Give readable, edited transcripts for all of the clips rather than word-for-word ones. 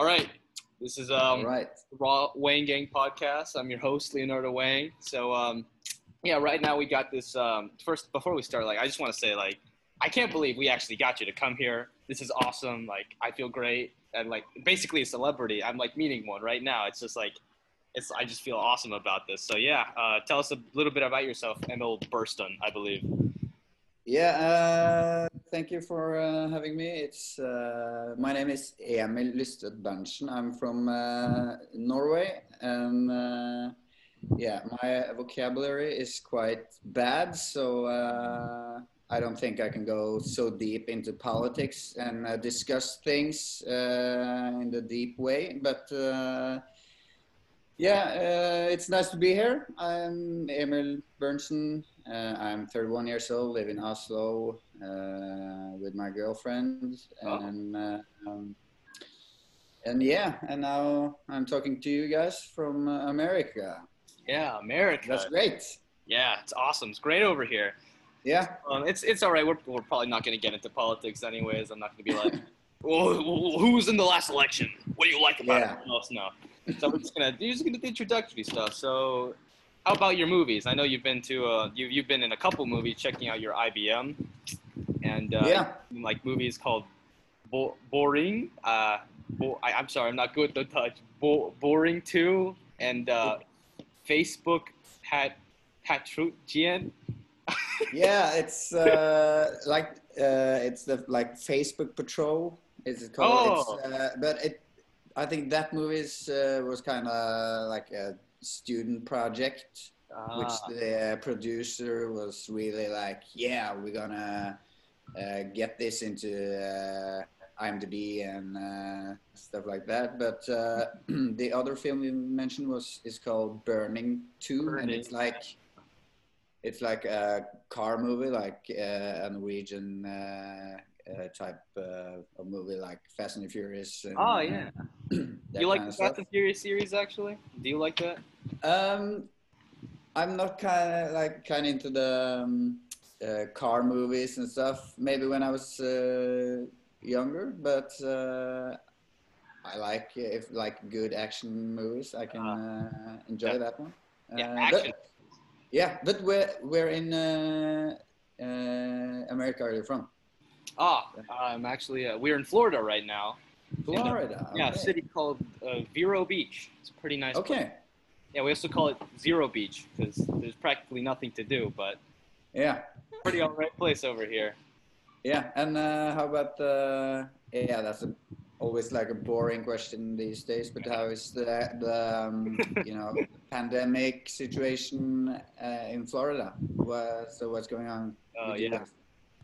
All right. This is Raw Wang Gang Podcast. I'm your host, Leonardo Wang. So, yeah, right now we got this. First, before we start, I just want to say, I can't believe we actually got you to come here. This is awesome. I feel great. And, basically a celebrity. I'm, meeting one right now. It's just, I just feel awesome about this. So, yeah, tell us a little bit about yourself, Emil Berntsen, I believe. Yeah, thank you for having me. My name is Emil Lystvedt Berntsen. I'm from Norway, and my vocabulary is quite bad, so I don't think I can go so deep into politics and discuss things in the deep way, but it's nice to be here. I'm Emil Berntsen. I'm 31 years old, live in Oslo with my girlfriend, and now I'm talking to you guys from America. Yeah, America. That's great. Yeah, it's awesome. It's great over here. Yeah. It's all right. We're probably not going to get into politics anyways. I'm not going to be well, who was in the last election? What do you like about everyone else now? So we're just gonna do introductory stuff. So, how about your movies? I know you've been to you've been in a couple movies, checking out your IBM, and movies called Boring. I'm sorry, I'm not good to touch. Børning 2 and Facebook Patruljen. Yeah, it's it's the Facebook Patrol. Is it called? Oh. It's, I think that movie was kind of like a student project, which the producer was really like, yeah, we're going to get this into IMDb and stuff like that. But the other film you mentioned is called Børning 2, and it's like a car movie, like a Norwegian type of movie, like Fast and Furious. And, you like the Fast and Furious series, actually? Do you like that? I'm not kind of into the car movies and stuff. Maybe when I was younger, but I like good action movies. I can enjoy that one. Action. But where in America are you from? I'm actually we're in Florida right now. Florida. A city called Vero Beach. It's a pretty nice place. Yeah, we also call it Zero Beach because there's practically nothing to do. But pretty alright place over here. Yeah, and how about that's always a boring question these days. But how is the pandemic situation in Florida? So what's going on?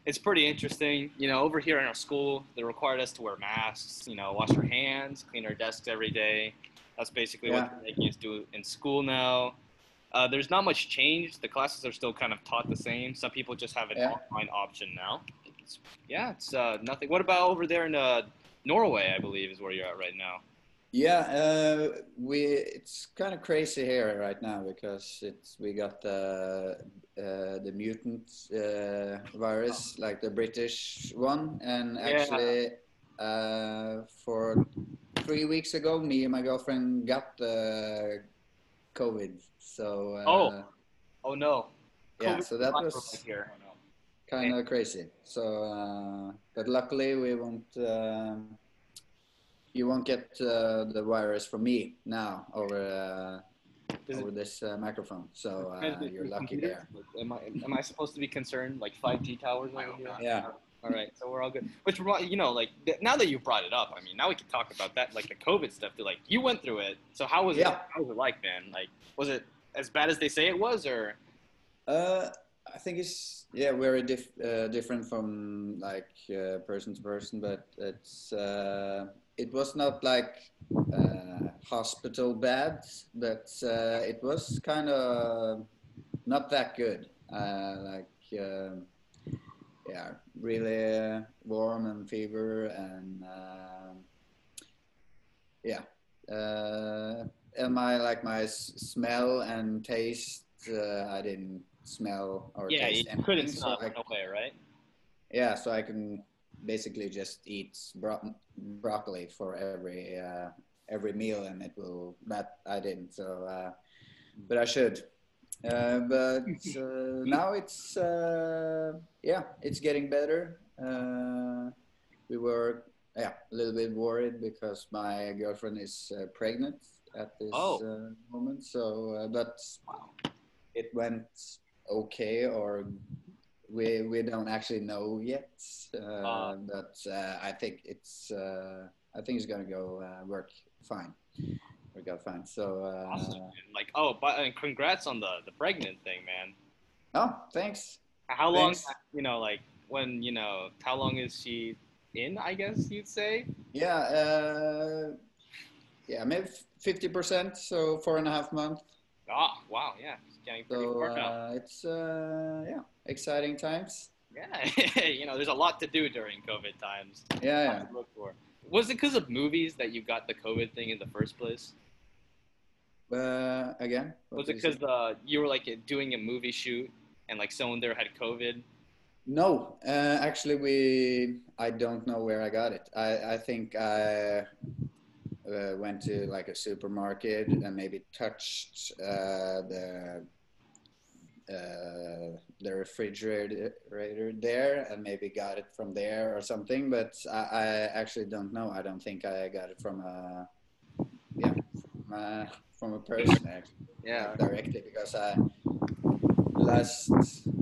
It's pretty interesting. Over here in our school, they required us to wear masks, wash our hands, clean our desks every day. That's basically what they're making us do in school now. There's not much change. The classes are still kind of taught the same. Some people just have an online option now. It's nothing. What about over there in Norway, I believe, is where you're at right now? Yeah, it's kind of crazy here right now because we got the mutant virus, like the British one, and actually for 3 weeks ago, me and my girlfriend got the COVID. So oh no, yeah, so that was kind of crazy. So, but luckily we won't. You won't get the virus from me now over this microphone. So you're lucky there. Am I supposed to be concerned? 5G towers over here? Yeah. All right. So we're all good. Which, now that you brought it up, now we can talk about that, the COVID stuff. You went through it. So how was it? How was it like, man? Was it as bad as they say it was, or? I think it's very different from person to person, but it's. It was not hospital bad, but it was kind of not that good. Really warm and fever and and my smell and taste. I didn't smell or taste anything. Couldn't smell, so I can basically just eat broccoli for every meal, and it will. That I didn't, so but I should. But now it's yeah, it's getting better. We were a little bit worried because my girlfriend is pregnant at this moment, so but it went okay, or we don't actually know yet, but I think it's gonna go work fine. We got fine. So awesome. Like but congrats on the pregnant thing, man. Oh, thanks. How long? How long is she in? I guess you'd say. Yeah. Maybe 50%. So 4.5 months. Ah, wow. Yeah, it's getting pretty hard now. It's exciting times. Yeah, there's a lot to do during COVID times. Yeah. To look for. Was it because of movies that you got the COVID thing in the first place? Again? Was it because you were doing a movie shoot and someone there had COVID? No, actually I don't know where I got it. I think I went to a supermarket and maybe touched the refrigerator there and maybe got it from there or something, but I actually don't know. I don't think I got it from a person actually, directly, because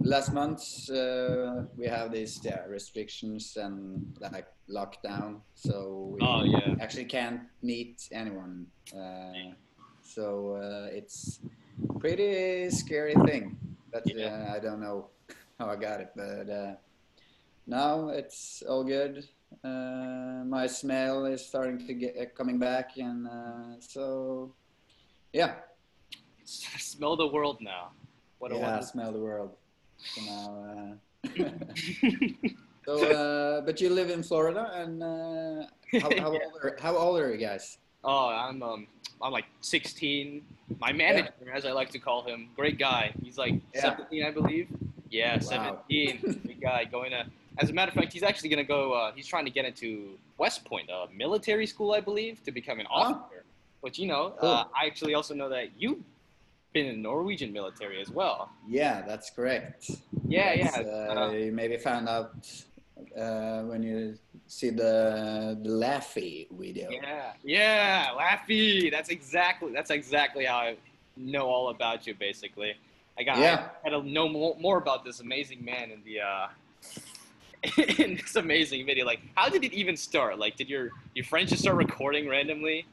last month we have these restrictions and lockdown, so we actually can't meet anyone, so it's pretty scary thing. But I don't know how I got it, but now it's all good. My smell is starting to get coming back, and so yeah. Smell the world now. What a wonderful smell the world. So now, but you live in Florida, and how old are you guys? Oh, I'm 16. My manager, as I like to call him, great guy. He's 17, I believe. Yeah, wow. 17. Big guy going to. As a matter of fact, he's actually going to go. He's trying to get into West Point, a military school, I believe, to become an officer. But cool. I actually also know that you've been in the Norwegian military as well. Yeah, that's correct. Yeah, yeah. You maybe found out when you see the Laeffy video. Yeah, Laeffy. That's exactly how I know all about you. Basically, I had to know more about this amazing man in the in this amazing video. How did it even start? Did your friends just start recording randomly?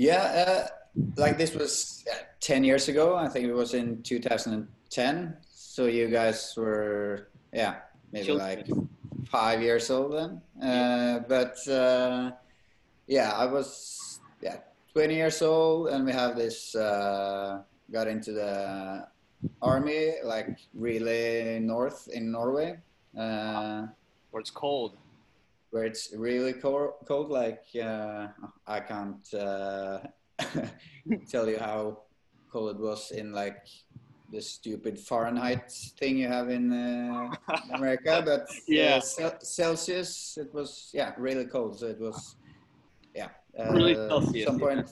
Yeah, this was 10 years ago. I think it was in 2010. So you guys were maybe children. 5 years old then, I was 20 years old, and we have this got into the army, really north in Norway, where it's cold, where it's really cold. I can't tell you how cold it was in the stupid Fahrenheit thing you have in America, but Celsius, it was really cold. So it was really Celsius, some point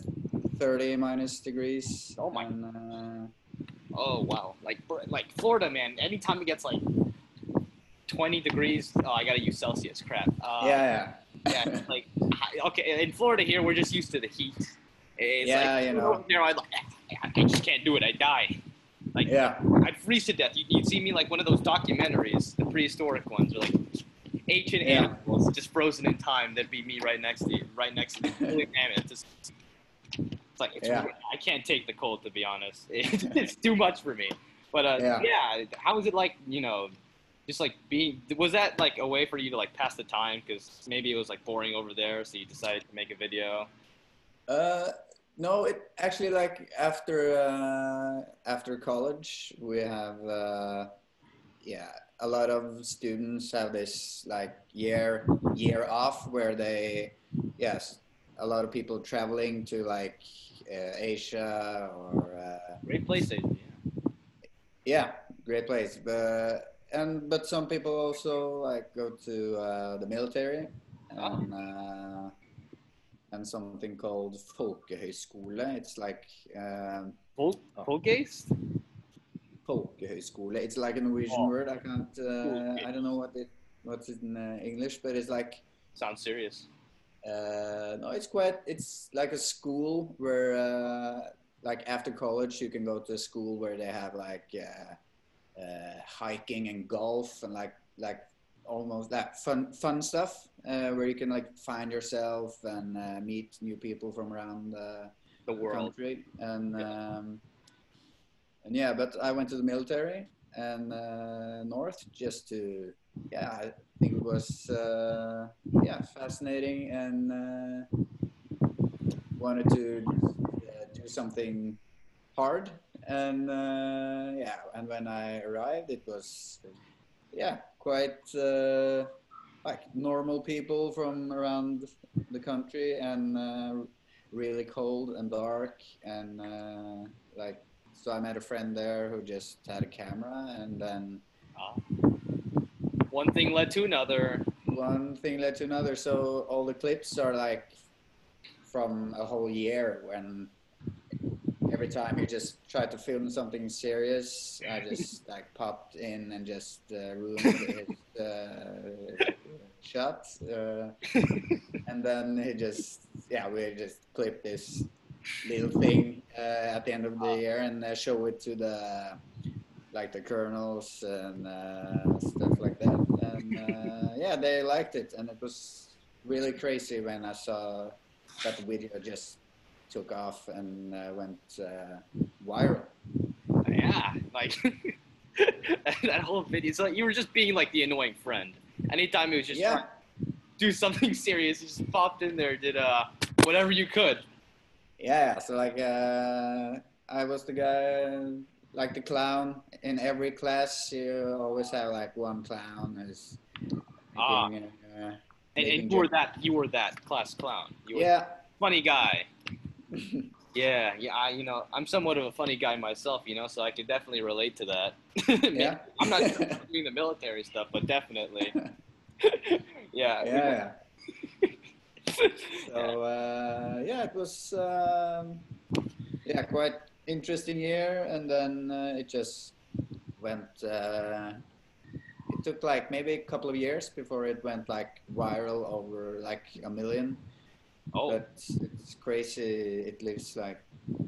30 minus degrees. Oh my! And, oh wow! Florida, man. Anytime it gets 20 degrees, I gotta use Celsius. Crap. Yeah. Okay, in Florida here, we're just used to the heat. It's I just can't do it. I die. I'd freeze to death. You'd see me one of those documentaries, the prehistoric ones, or ancient animals just frozen in time. That'd be me right next to the mammoth. It's I can't take the cold, to be honest. It's too much for me. But how was it was that a way for you to pass the time? Because maybe it was boring over there, so you decided to make a video. No, it actually after after college we have a lot of students have this year off where they a lot of people traveling to Asia or great place, Asia. Yeah, great place, but some people also go to the military and and something called Folkehøyskole. It's like Folkehøyskole. Folkehøyskole. It's like a Norwegian word. I can't. I don't know what's in English, but it's like. Sounds serious. No, it's quite. It's like a school where, like after college, you can go to a school where they have like hiking and golf and like almost that fun stuff where you can like find yourself and meet new people from around the world. Country. And but I went to the military and north just to. Yeah, I think it was fascinating and wanted to do something hard and and when I arrived it was quite like normal people from around the country and really cold and dark and so I met a friend there who just had a camera and then One thing led to another. So all the clips are like from a whole year when every time you just try to film something serious, I just like popped in and just ruined his shot. And then he just, we just clip this little thing at the end of the year and show it to the colonels and stuff like that. And they liked it. And it was really crazy when I saw that the video just took off and went viral. Yeah, that whole video. So you were just being like the annoying friend. Anytime it was just trying to do something serious, you just popped in there, did whatever you could. Yeah, so I was the guy... Like the clown in every class, you always have like one clown who's making, and you were that class clown. You were funny guy. I, I'm somewhat of a funny guy myself, so I could definitely relate to that. Yeah. I'm not doing the military stuff, but definitely. So it was quite. Interesting year, and then it just went. It took like maybe a couple of years before it went like viral over like 1 million. Oh, but it's crazy. It lives like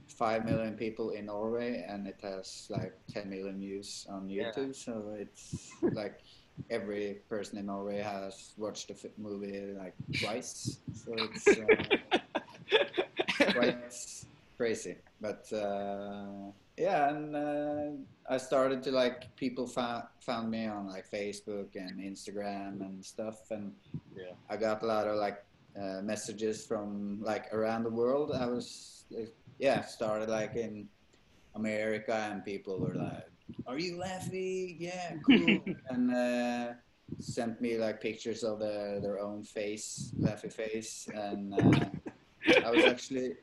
5 million people in Norway, and it has like 10 million views on YouTube. Yeah. So it's like every person in Norway has watched the movie like twice. So it's quite. Crazy, but and I started to like people found me on like Facebook and Instagram and stuff, and I got a lot of like messages from like around the world. I was started like in America, and people were like, "Are you Laeffy? Yeah, cool," and sent me like pictures of their own face, Laeffy face, and I was actually.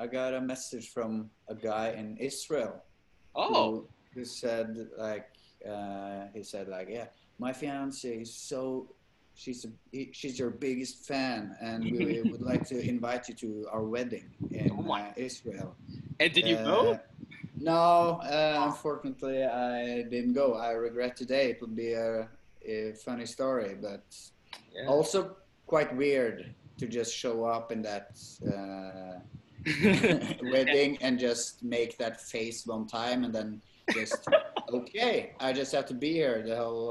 I got a message from a guy in Israel. Oh, who said my fiance is she's your biggest fan, and we would like to invite you to our wedding in Israel. And did you go? No, unfortunately, I didn't go. I regret today. It would be a funny story, but also quite weird. To just show up in that wedding and just make that face one time and then just, I just have to be here. The whole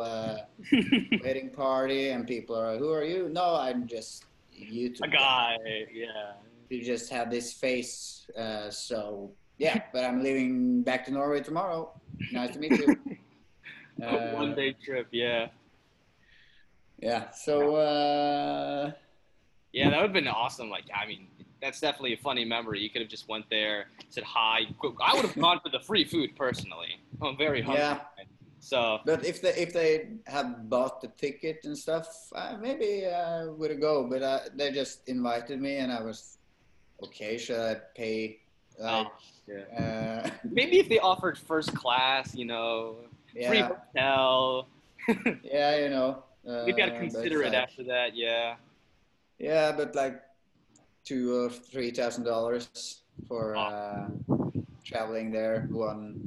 wedding party and people are, who are you? No, I'm just YouTube. A guy, You just have this face. But I'm leaving back to Norway tomorrow. Nice to meet you. A one-day trip, so... Yeah, that would have been awesome. That's definitely a funny memory. You could have just went there, said hi. I would have gone for the free food personally. I'm very hungry. Yeah. So. But if they had bought the ticket and stuff, maybe I would have go. But they just invited me, and I was should I pay? Maybe if they offered first class, free hotel. Maybe I'd consider it after that, yeah. Yeah, but like $2,000 or $3,000 for traveling there one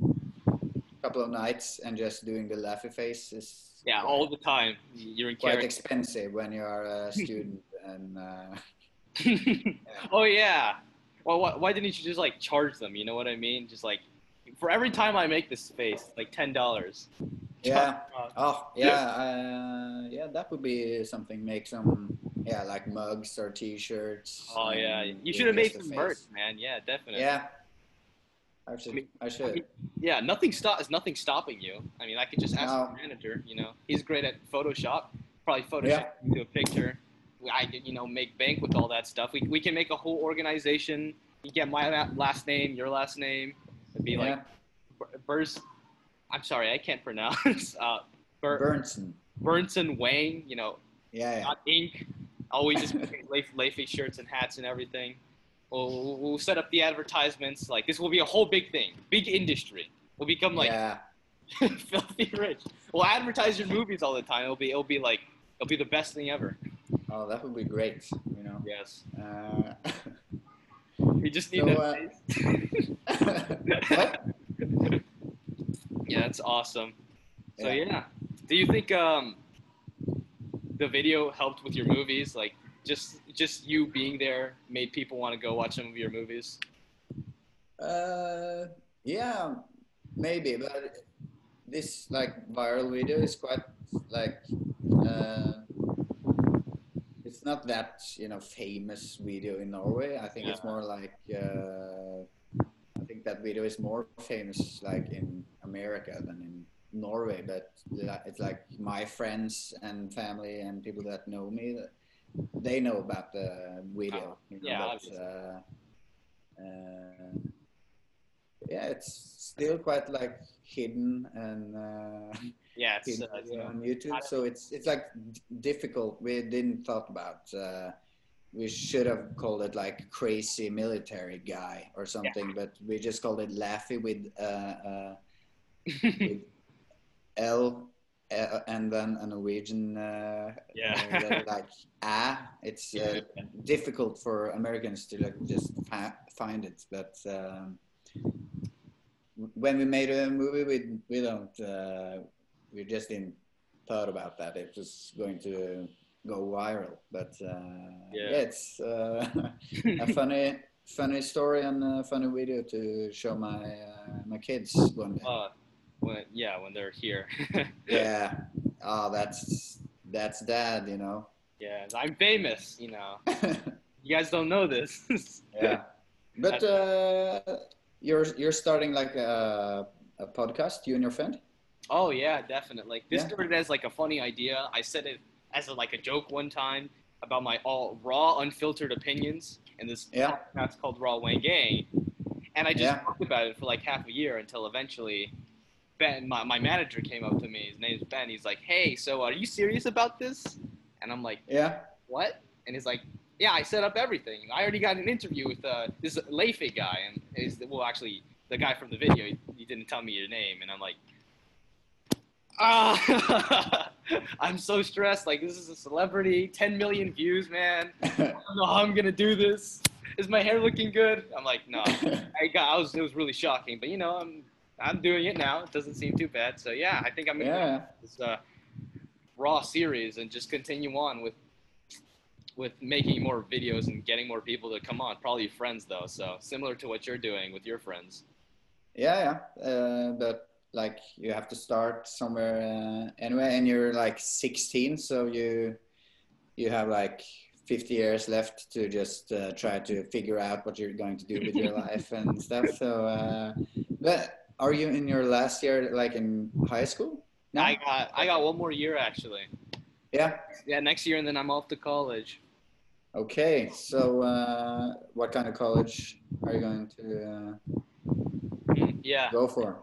couple of nights and just doing the Laeffy face is all the time. You're in quite expensive when you are a student and. Oh yeah. Well, why didn't you just like charge them? You know what I mean? Just like for every time I make this face, like $10. Yeah. Oh yeah. Yeah, that would be something. Make some. Yeah, like mugs or T-shirts. Oh yeah, you should have made some merch, man. Yeah, definitely. Yeah. I should. Yeah, nothing stopping you. I mean, I could just ask the manager. You know, he's great at Photoshop. Probably Photoshop into a picture. I could, make bank with all that stuff. We can make a whole organization. You get my last name, your last name. It'd be like I'm sorry, I can't pronounce. Berntsen. Berntsen Wang. Not Inc. Always just Laeffy shirts and hats and everything. We'll set up the advertisements. Like, this will be a whole big thing. Big industry. We'll become like filthy rich. We'll advertise your movies all the time. It'll be the best thing ever. Oh, that would be great. Yes. We just need that. What? Yeah, that's awesome. So do you think the video helped with your movies? Like, just you being there made people want to go watch some of your movies? Yeah, maybe. But this like viral video is quite like. It's not that famous video in Norway. I think it's more like I think that video is more famous like in America than in Norway. But it's like my friends and family and people that know me, they know about the video. It's still quite like hidden and. On YouTube, so it's like difficult. We didn't thought about. We should have called it like crazy military guy or something, but we just called it Laeffy with with L and then a Norwegian like It's difficult for Americans to like just find it, but. When we made a movie, we just didn't thought about that. It was going to go viral, but it's a funny story and a funny video to show my kids one day. When they're here. Yeah. Oh, that's Dad, Yeah, I'm famous, You guys don't know this. Yeah, but. You're starting like a podcast, you and your friend? Oh yeah, definitely. This started as like a funny idea. I said it as like a joke one time about my all raw, unfiltered opinions, and this podcast called Raw Wang Gang. And I just talked about it for like half a year until eventually Ben, my manager, came up to me. His name's Ben. He's like, "Hey, so are you serious about this?" And I'm like, "Yeah, what?" And he's like. Yeah, I set up everything. I already got an interview with this Laeffy guy, and actually the guy from the video. He didn't tell me your name, and I'm like, I'm so stressed. Like, this is a celebrity, 10 million views, man. I don't know how I'm gonna do this. Is my hair looking good? I'm like, no. It was really shocking, but I'm doing it now. It doesn't seem too bad. So yeah, I think I'm gonna do this Raw series and just continue on with making more videos and getting more people to come on, probably friends though. So similar to what you're doing with your friends. Yeah. But like you have to start somewhere anyway, and you're like 16. So you have like 50 years left to just try to figure out what you're going to do with your life and stuff. So, but are you in your last year, like in high school? No? I got one more year actually. Yeah, next year, and then I'm off to college. Okay, so what kind of college are you going to go for?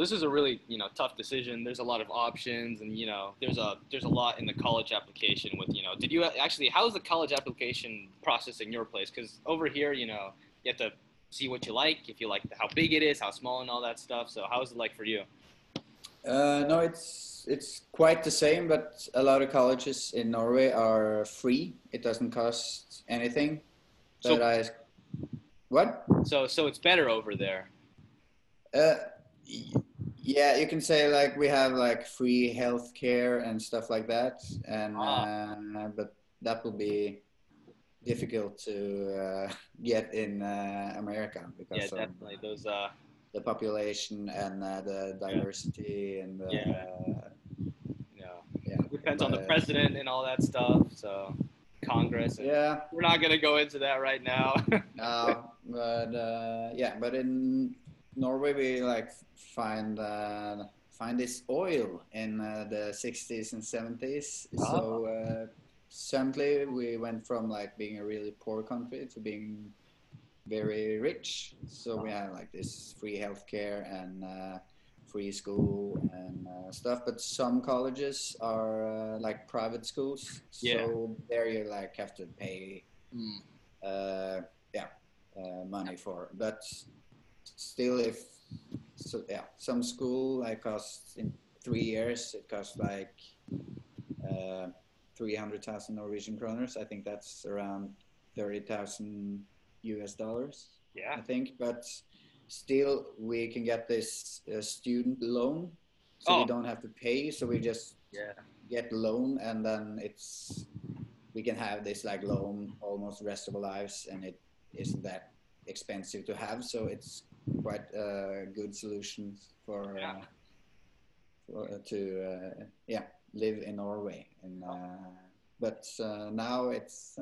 This is a really tough decision. There's a lot of options, and there's a lot in the college application. With did you actually? How is the college application process in your place? Because over here, you have to see what you like, if you like how big it is, how small, and all that stuff. So how is it like for you? No, it's quite the same, but a lot of colleges in Norway are free. It doesn't cost anything. But so, what? So it's better over there. Yeah, you can say like we have like free healthcare and stuff like that, and but that will be difficult to get in America because definitely those the population and the diversity and the, depends on the president and all that stuff. So Congress. We're not gonna go into that right now. No, but but in Norway we like find this oil in the 60s and 70s. So suddenly we went from like being a really poor country to being very rich. So we had like this free healthcare and free school and stuff. But some colleges are like private schools. So there you like have to pay money for. But still, some school like costs in 3 years, it costs like 300,000 Norwegian kroners. I think that's around $30,000 US. I think, but still we can get this student loan, so we don't have to pay. So we just get loan, and then we can have this like loan almost rest of our lives, and it isn't that expensive to have. So it's quite a good solution to live in Norway. And but now it's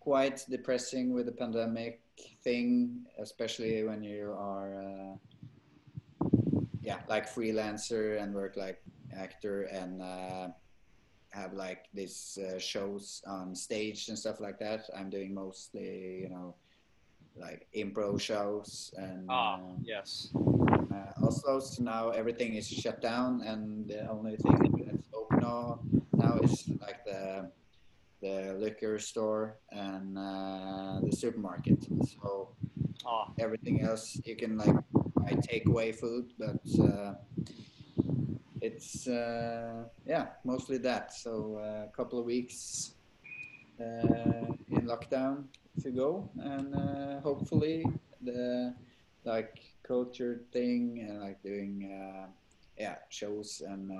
quite depressing with the pandemic thing, especially when you are like freelancer and work like actor and have like these shows on stage and stuff like that. I'm doing mostly like improv shows and Oslo. So now everything is shut down, and the only thing that's open now is like the liquor store and the supermarket. So everything else you can like buy takeaway food, but it's mostly that. So a couple of weeks in lockdown to go, and hopefully the like culture thing and like doing shows and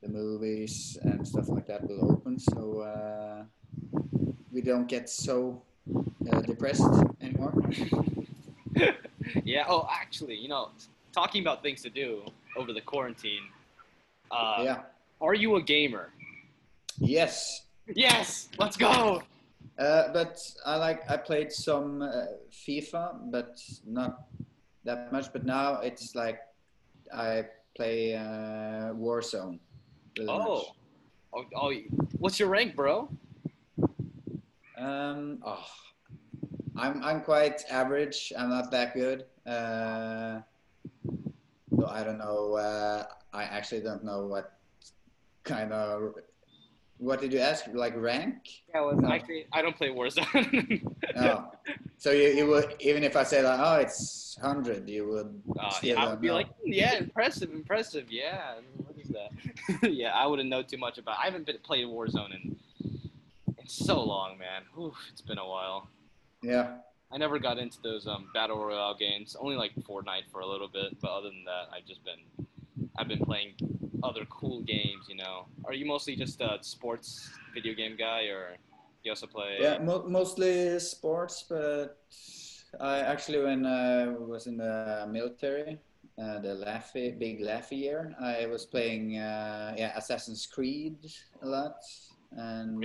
the movies and stuff like that will open, so we don't get so depressed anymore. Actually, talking about things to do over the quarantine, are you a gamer? Yes, let's go. But I played some FIFA, but not that much. But now it's like I play Warzone. What's your rank, bro? I'm quite average. I'm not that good. So I don't know. I actually don't know what kind of. What did you ask? Like rank? Yeah, actually, I don't play Warzone. No. So you would, even if I say like, it's 100, you would. I would be like, impressive, yeah. What is that? I wouldn't know too much about. I haven't played Warzone in so long, man. Oof, it's been a while. Yeah. I never got into those battle royale games. Only like Fortnite for a little bit, but other than that, I've been playing other cool games, Are you mostly just a sports video game guy, or you also play? Yeah, mostly sports, but I actually, when I was in the military, the Laeffy year, I was playing Assassin's Creed a lot, and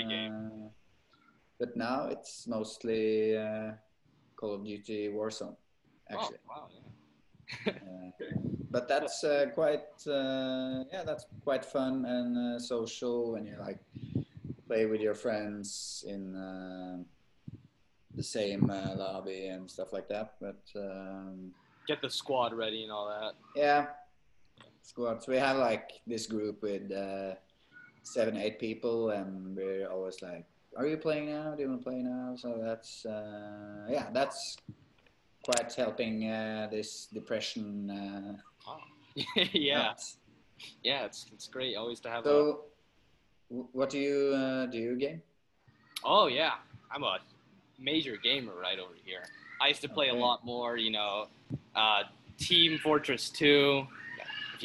but now it's mostly Call of Duty Warzone, actually. Oh, wow, yeah. But that's quite fun and social when you like play with your friends in the same lobby and stuff like that. But get the squad ready and all that. Yeah, squads. We have like this group with 7-8 people, and we're always like, "Are you playing now? Do you want to play now?" So that's that's quite helping this depression. Yeah, yeah, it's great always to have. So, what do? You game? Oh yeah, I'm a major gamer right over here. I used to play a lot more, you know, Team Fortress 2.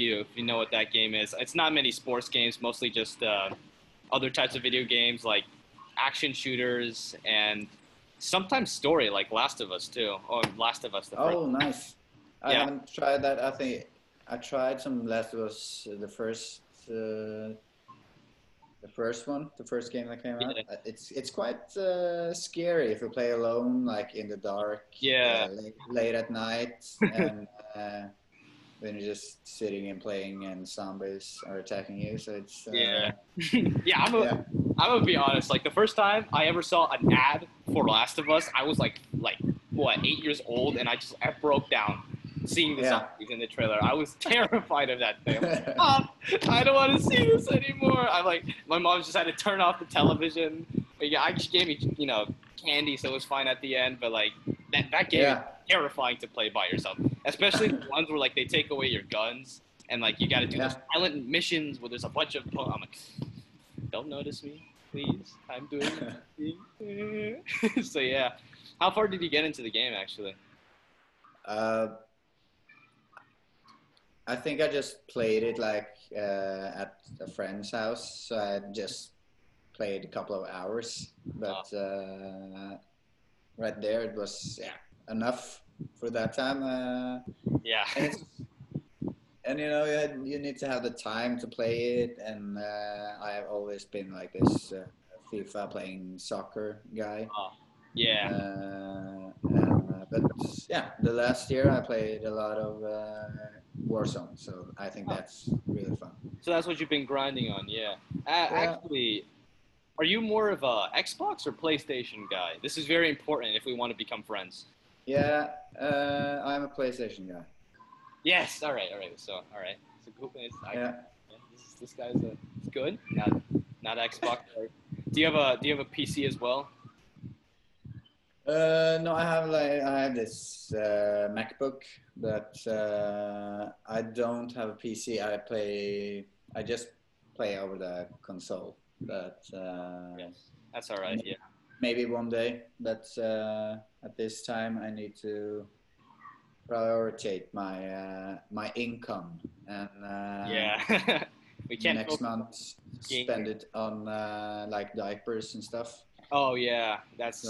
If you know what that game is, it's not many sports games, mostly just other types of video games like action shooters and sometimes story, like Last of Us too. Oh, Last of Us. Nice. I haven't tried that. I think I tried some Last of Us, the first game that came out. Yeah. It's quite scary if you play alone, like in the dark. Yeah. Late at night, and then you're just sitting and playing, and zombies are attacking you. So it's yeah. I'm gonna be honest. Like the first time I ever saw an ad for Last of Us, I was like what, 8 years old, and I broke down seeing the zombies in the trailer. I was terrified of that thing. I don't want to see this anymore. I'm like, my mom just had to turn off the television. But yeah, she gave me, you know, candy, so it was fine at the end. But like that game is terrifying to play by yourself, especially the ones where like they take away your guns and like you got to do those silent missions where there's a bunch of. I'm like, don't notice me, please. I'm doing. So yeah, how far did you get into the game actually? I think I just played it like at a friend's house. So I just played a couple of hours, but right there it was enough for that time. And you know, you need to have the time to play it. And I have always been like this FIFA playing soccer guy. Oh, yeah. But yeah, the last year I played a lot of Warzone, so I think that's really fun. So that's what you've been grinding on, yeah. Actually, are you more of a Xbox or PlayStation guy? This is very important if we want to become friends. Yeah, I'm a PlayStation guy. Yes, all right. So, So cool place. This guy's good. Not Xbox. Do you have a PC as well? No, I have this MacBook, but I don't have a PC. I just play over the console. But yes, that's all right. Yeah, maybe one day. But at this time, I need to prioritize my my income, and we can't next month spend it on like diapers and stuff. Oh yeah, that's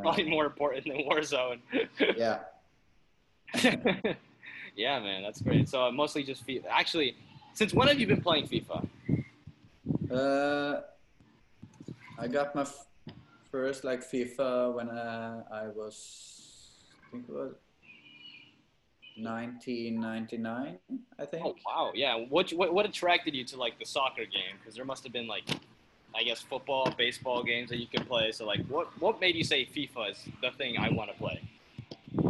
probably more important than Warzone. Yeah. Yeah, man, that's great. So mostly just FIFA. Actually, since when have you been playing FIFA? I got my first like FIFA when I think it was 1999. I think. Oh wow! Yeah. What attracted you to like the soccer game? Because there must have been like, I guess, football, baseball games that you could play. So, like, what made you say FIFA is the thing I want to play?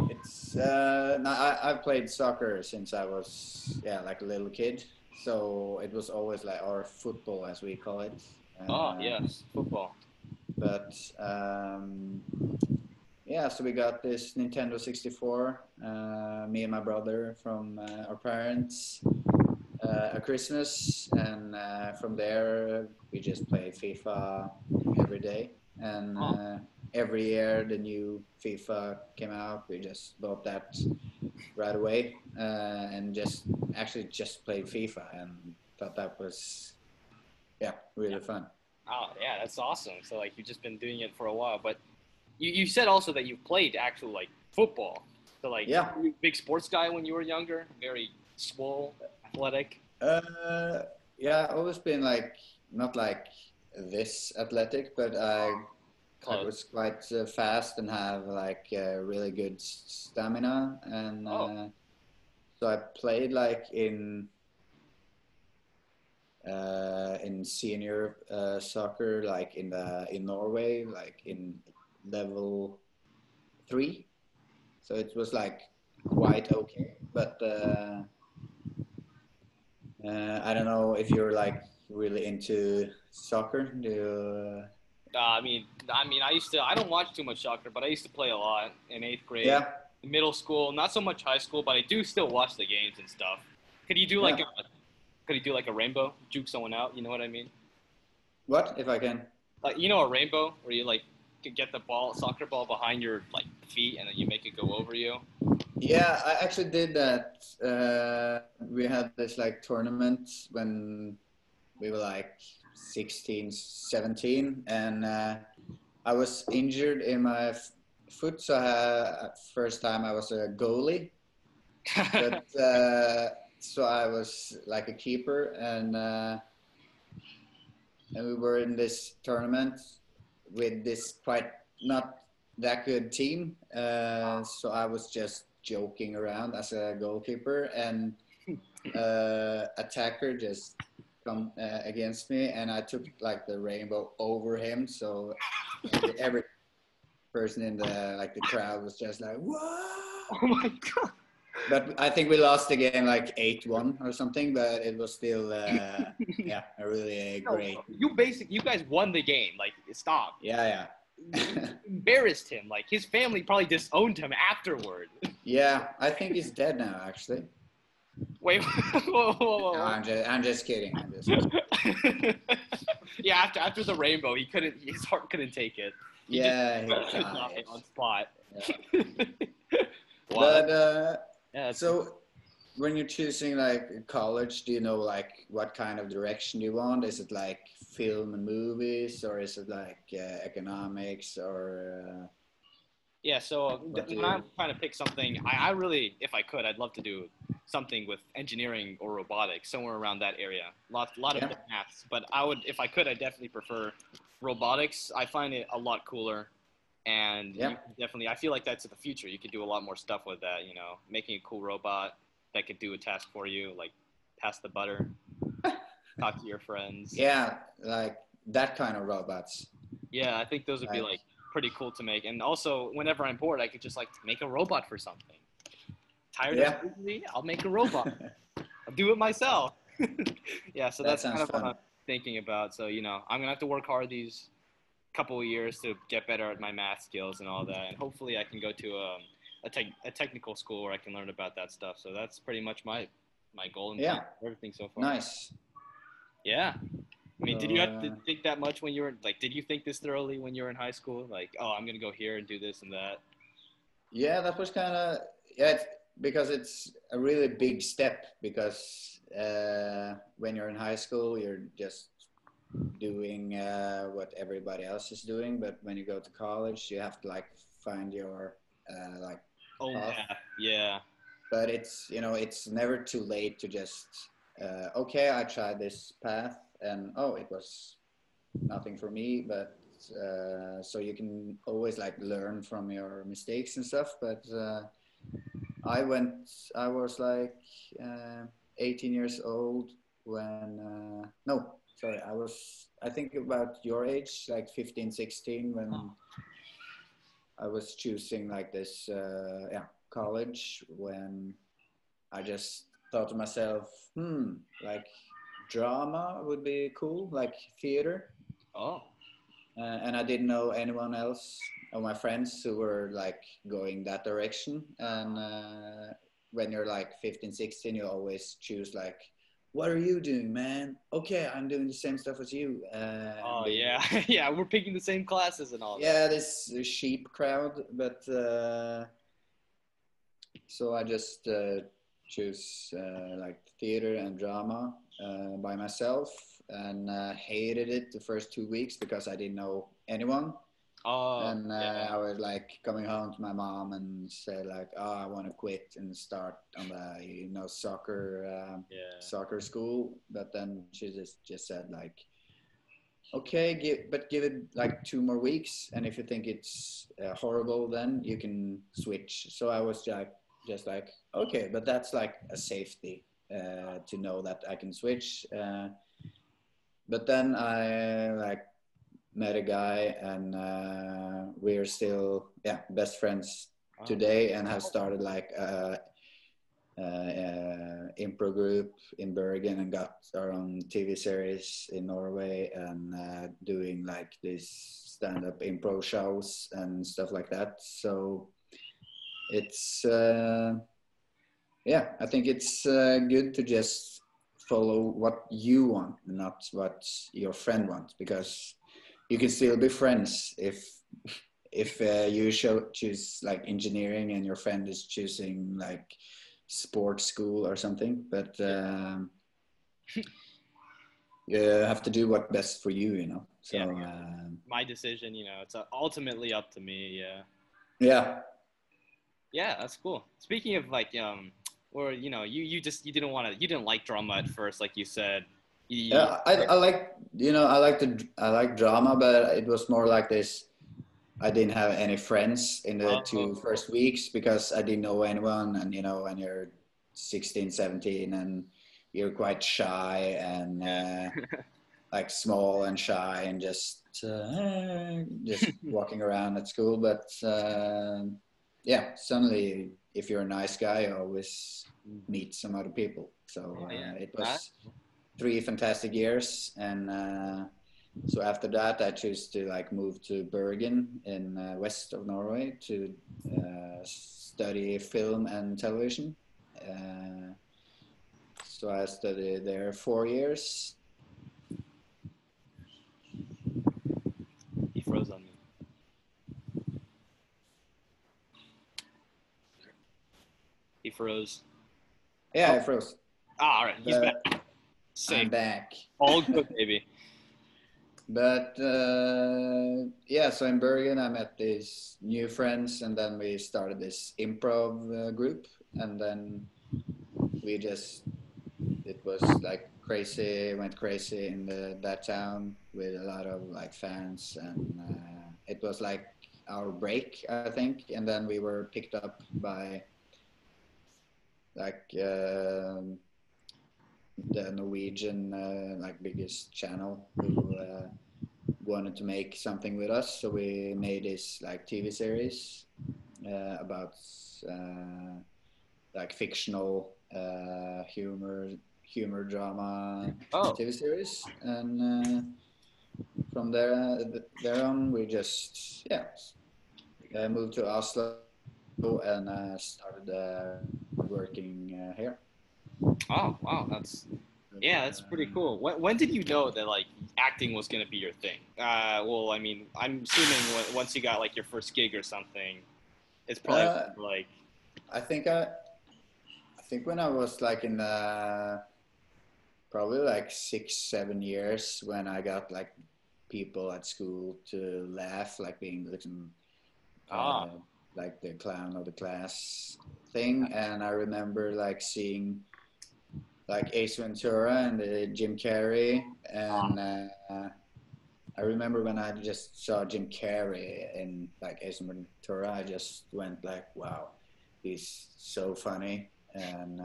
It's I've played soccer since I was like a little kid. So it was always like our football, as we call it. Yes, football. But so we got this Nintendo 64. Me and my brother from our parents. At Christmas, and from there we just played FIFA every day, and every year the new FIFA came out. We just bought that right away and just played FIFA, and thought that was really fun. Oh yeah, that's awesome. So like you've just been doing it for a while, but you said also that you played actual like football. So like were you a big sports guy when you were younger, very swole, athletic? I've always been like, not like this athletic, but I was quite fast and have like really good stamina, and so I played like in senior soccer, like in Norway, like in level 3, so it was like quite okay, but I don't know if you're like really into soccer. I don't watch too much soccer, but I used to play a lot in 8th grade, middle school, not so much high school, but I do still watch the games and stuff. Could you do like a rainbow, juke someone out? You know what I mean? What if I can? Like, you know, a rainbow where you like could get the ball, soccer ball, behind your like feet, and then you make it go over you. Yeah, I actually did that. We had this like tournament when we were like 16, 17, and I was injured in my foot. So first time I was a goalie, but so I was like a keeper, and we were in this tournament with this quite not that good team. So I was just joking around as a goalkeeper, and attacker just come against me, and I took like the rainbow over him. So every person in the like the crowd was just like, "Whoa!" Oh my god! But I think we lost the game like 8-1 or something. But it was still yeah, a really great. You guys won the game. Like, stop. Yeah. Embarrassed him. Like, his family probably disowned him afterward. Yeah, I think he's dead now, actually. Wait, whoa. No, I'm just kidding. Yeah, after the rainbow, his heart couldn't take it. He on spot. Yeah. Wow. But so when you're choosing like college, do you know like what kind of direction you want? Is it like film and movies, or is it like economics, or yeah, so I'm trying to pick something. I really, if I could, I'd love to do something with engineering or robotics, somewhere around that area. A lot of the maths, but I would, if I could, I definitely prefer robotics. I find it a lot cooler, and definitely, I feel like that's the future. You could do a lot more stuff with that, you know, making a cool robot that could do a task for you, like pass the butter, talk to your friends. Yeah, like that kind of robots. Yeah, I think those would be like pretty cool to make. And also, whenever I'm bored, I could just like make a robot for something. Tired of me? I'll make a robot. I'll do it myself. Yeah, so that's kind of fun. What I'm thinking about. So, you know, I'm gonna have to work hard these couple of years to get better at my math skills and all that, and hopefully I can go to a technical school where I can learn about that stuff. So that's pretty much my goal and everything so far. Nice. Yeah. I mean, did you have to think that much when you were like, did you think this thoroughly when you were in high school? Like, oh, I'm going to go here and do this and that. Yeah, that was kind of, because it's a really big step, because when you're in high school, you're just doing what everybody else is doing. But when you go to college, you have to like find your path. Yeah. But it's, you know, it's never too late to just, okay, I tried this path. And it was nothing for me, but so you can always like learn from your mistakes and stuff. But I was like 18 years old when I think about your age, like 15, 16, when I was choosing like this college, when I just thought to myself, like drama would be cool, like theater. And I didn't know anyone else of my friends who were like going that direction. And when you're like 15, 16, you always choose like, what are you doing, man? Okay, I'm doing the same stuff as you. Yeah, we're picking the same classes and all that. Yeah, this sheep crowd. But so I just choose like theater and drama by myself, and hated it the first 2 weeks because I didn't know anyone. I was like coming home to my mom and said like, I want to quit and start on the soccer school. But then she just said like, okay, give it like 2 more weeks, and if you think it's horrible, then you can switch. So I was just like, okay, but that's like a safety to know that I can switch. But then I like met a guy, and we're still best friends today, and have started like improv group in Bergen, and got our own TV series in Norway, and doing like these stand-up improv shows and stuff like that. So it's yeah, I think it's good to just follow what you want, not what your friend wants, because you can still be friends if you choose like engineering and your friend is choosing like sports school or something, but you have to do what's best for you, you know. So yeah. My decision, you know, it's ultimately up to me. Yeah, that's cool. Speaking of like, or you know, you didn't like drama at first, like you said. I like drama, but it was more like this. I didn't have any friends in the two first weeks because I didn't know anyone, and you know, when you're 16, 17, and you're quite shy and like small and shy and just walking around at school. But yeah, suddenly if you're a nice guy, you always meet some other people. So it was 3 fantastic years, and so after that I chose to like move to Bergen in west of Norway to study film and television. So I studied there 4 years. He froze on me. He froze. Yeah, I froze. All right, he's back. Same. I'm back. All good, baby. But yeah, so in Bergen I met these new friends, and then we started this improv group, and then we just, it was like went crazy in that town with a lot of like fans, and it was like our break, I think. And then we were picked up by like the Norwegian like biggest channel who wanted to make something with us, so we made this like TV series about like fictional humor drama TV series, and from there on we just moved to Oslo and started working here. Oh wow, that's pretty cool. When did you know that like acting was gonna be your thing? Well, I mean, I'm assuming once you got like your first gig or something, it's probably like. I think when I was like in the probably like 6-7 years, when I got like people at school to laugh, like being written like the clown of the class thing, and I remember like seeing like Ace Ventura and Jim Carrey, and I remember when I just saw Jim Carrey and like Ace Ventura, I just went like, wow, he's so funny, and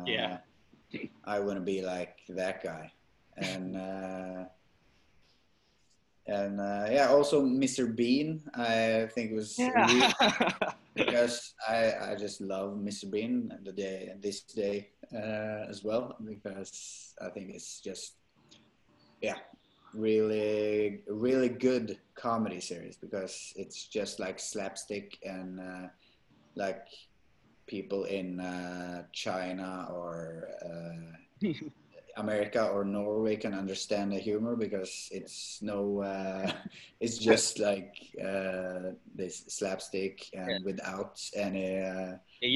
I want to be like that guy. And yeah, also Mr. Bean, I think it was because I just love Mr. Bean this day as well, because I think it's just really really good comedy series, because it's just like slapstick and like people in China or America or Norway can understand the humor, because it's it's just like this slapstick and without any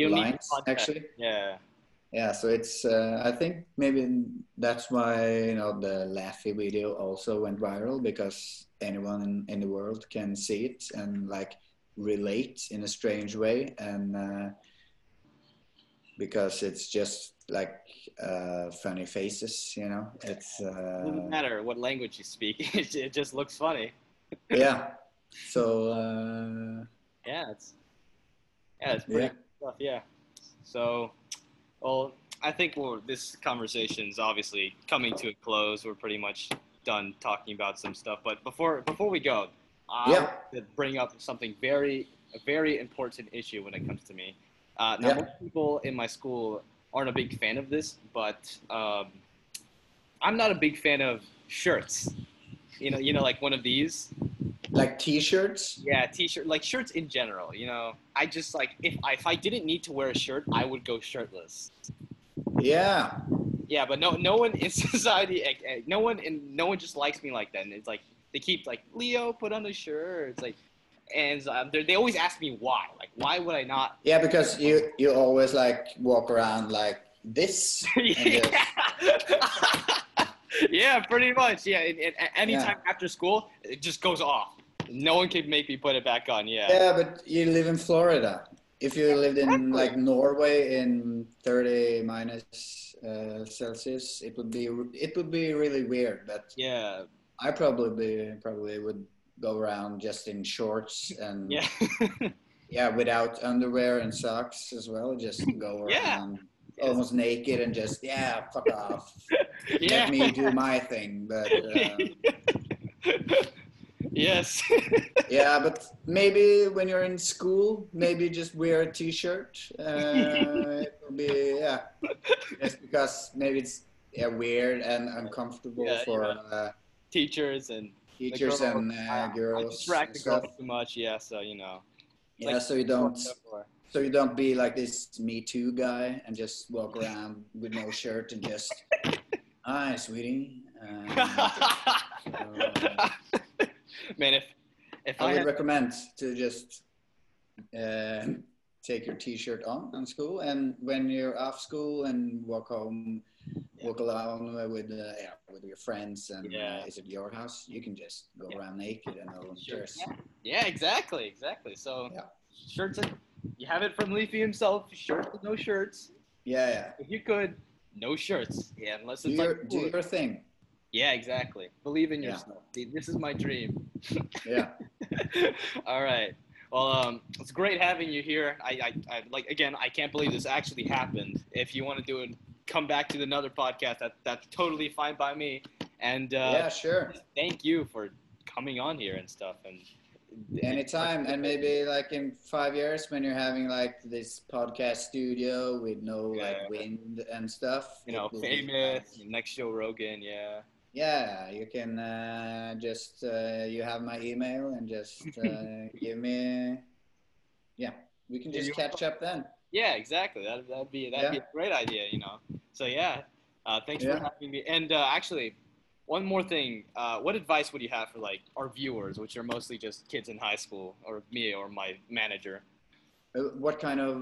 lines actually. So it's I think maybe that's why, you know, the Laeffy video also went viral, because anyone in the world can see it and like relate in a strange way, and because it's just like funny faces, you know. It's it doesn't matter what language you speak, it just looks funny. So it's pretty cool stuff. So well, I think this conversation's obviously coming to a close. We're pretty much done talking about some stuff, but before we go, I want to bring up something a very important issue when it comes to me. Now, most people in my school aren't a big fan of this, but I'm not a big fan of shirts. You know, like one of these, like T-shirts. Yeah, T-shirt, like shirts in general. You know, I just like if I didn't need to wear a shirt, I would go shirtless. Yeah. Yeah, but no one in society, no one just likes me like that. And it's like they keep like, Leo, put on a shirt. It's like, and they always ask me why. Like, why would I not? Yeah, because you always like walk around like this. Yeah. Yeah, pretty much. Yeah, anytime after school, it just goes off. No one can make me put it back on. Yeah. Yeah, but you live in Florida. If you lived in like Norway in 30 minus Celsius, it would be really weird. But yeah, I probably would go around just in shorts and yeah, yeah, without underwear and socks as well. Just go around. Yeah. Almost naked and just fuck off. Yeah. Let me do my thing, but yes. Yeah, but maybe when you're in school, maybe just wear a t-shirt. It will be just because maybe it's weird and uncomfortable for teachers and girls. I distract the girls too much, so you know. Yeah, like, so you don't. So you don't be like this Me Too guy and just walk around with no shirt and just, hi, sweetie. Man, if I would recommend to just take your t-shirt on in school, and when you're off school and walk home, walk alone with your friends, and is it your house? You can just go around naked and all shirts. Yeah, exactly. So shirts. You have it from Laeffy himself, shirts with no shirts. Yeah. If you could, no shirts. Yeah, unless it's do your thing. Yeah, exactly. Believe in yourself. Dude, this is my dream. Yeah. All right. Well, it's great having you here. I like, again, I can't believe this actually happened. If you want to do it, come back to another podcast. That's totally fine by me. And yeah, sure. Thank you for coming on here and stuff. And anytime, and maybe like in 5 years when you're having like this podcast studio with no like wind and stuff, you know, famous next Joe Rogan, you can just you have my email and just give me we can just catch up then. Exactly, that'd be a great idea, you know. So thanks for having me. And actually, one more thing, what advice would you have for like our viewers, which are mostly just kids in high school, or me or my manager? What kind of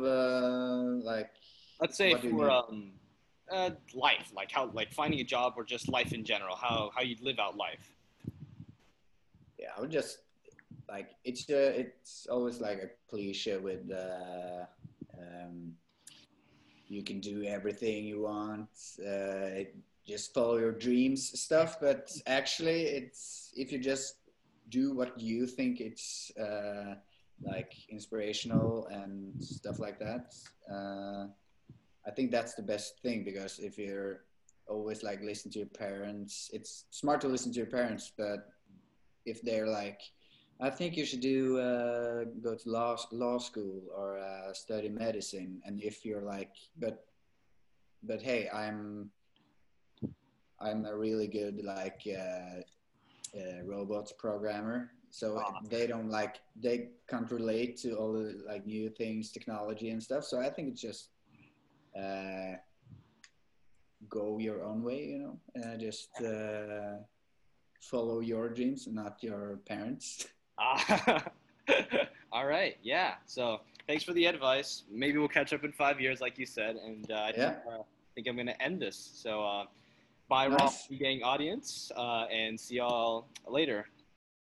let's say for life, like how, like finding a job or just life in general, how you live out life? Yeah, I would just like, it's always like a cliche with you can do everything you want. Just follow your dreams stuff, but actually it's, if you just do what you think it's like inspirational and stuff like that, I think that's the best thing, because if you're always like listen to your parents, it's smart to listen to your parents, but if they're like, I think you should do go to law school or study medicine, and if you're like, but hey, I'm a really good like robots programmer, so they don't like, they can't relate to all the like new things, technology and stuff. So I think it's just go your own way, you know, and just follow your dreams, not your parents. All right, yeah. So thanks for the advice. Maybe we'll catch up in 5 years, like you said, and I think I'm gonna end this. So. Bye, Raw Wang Gang audience, and see y'all later.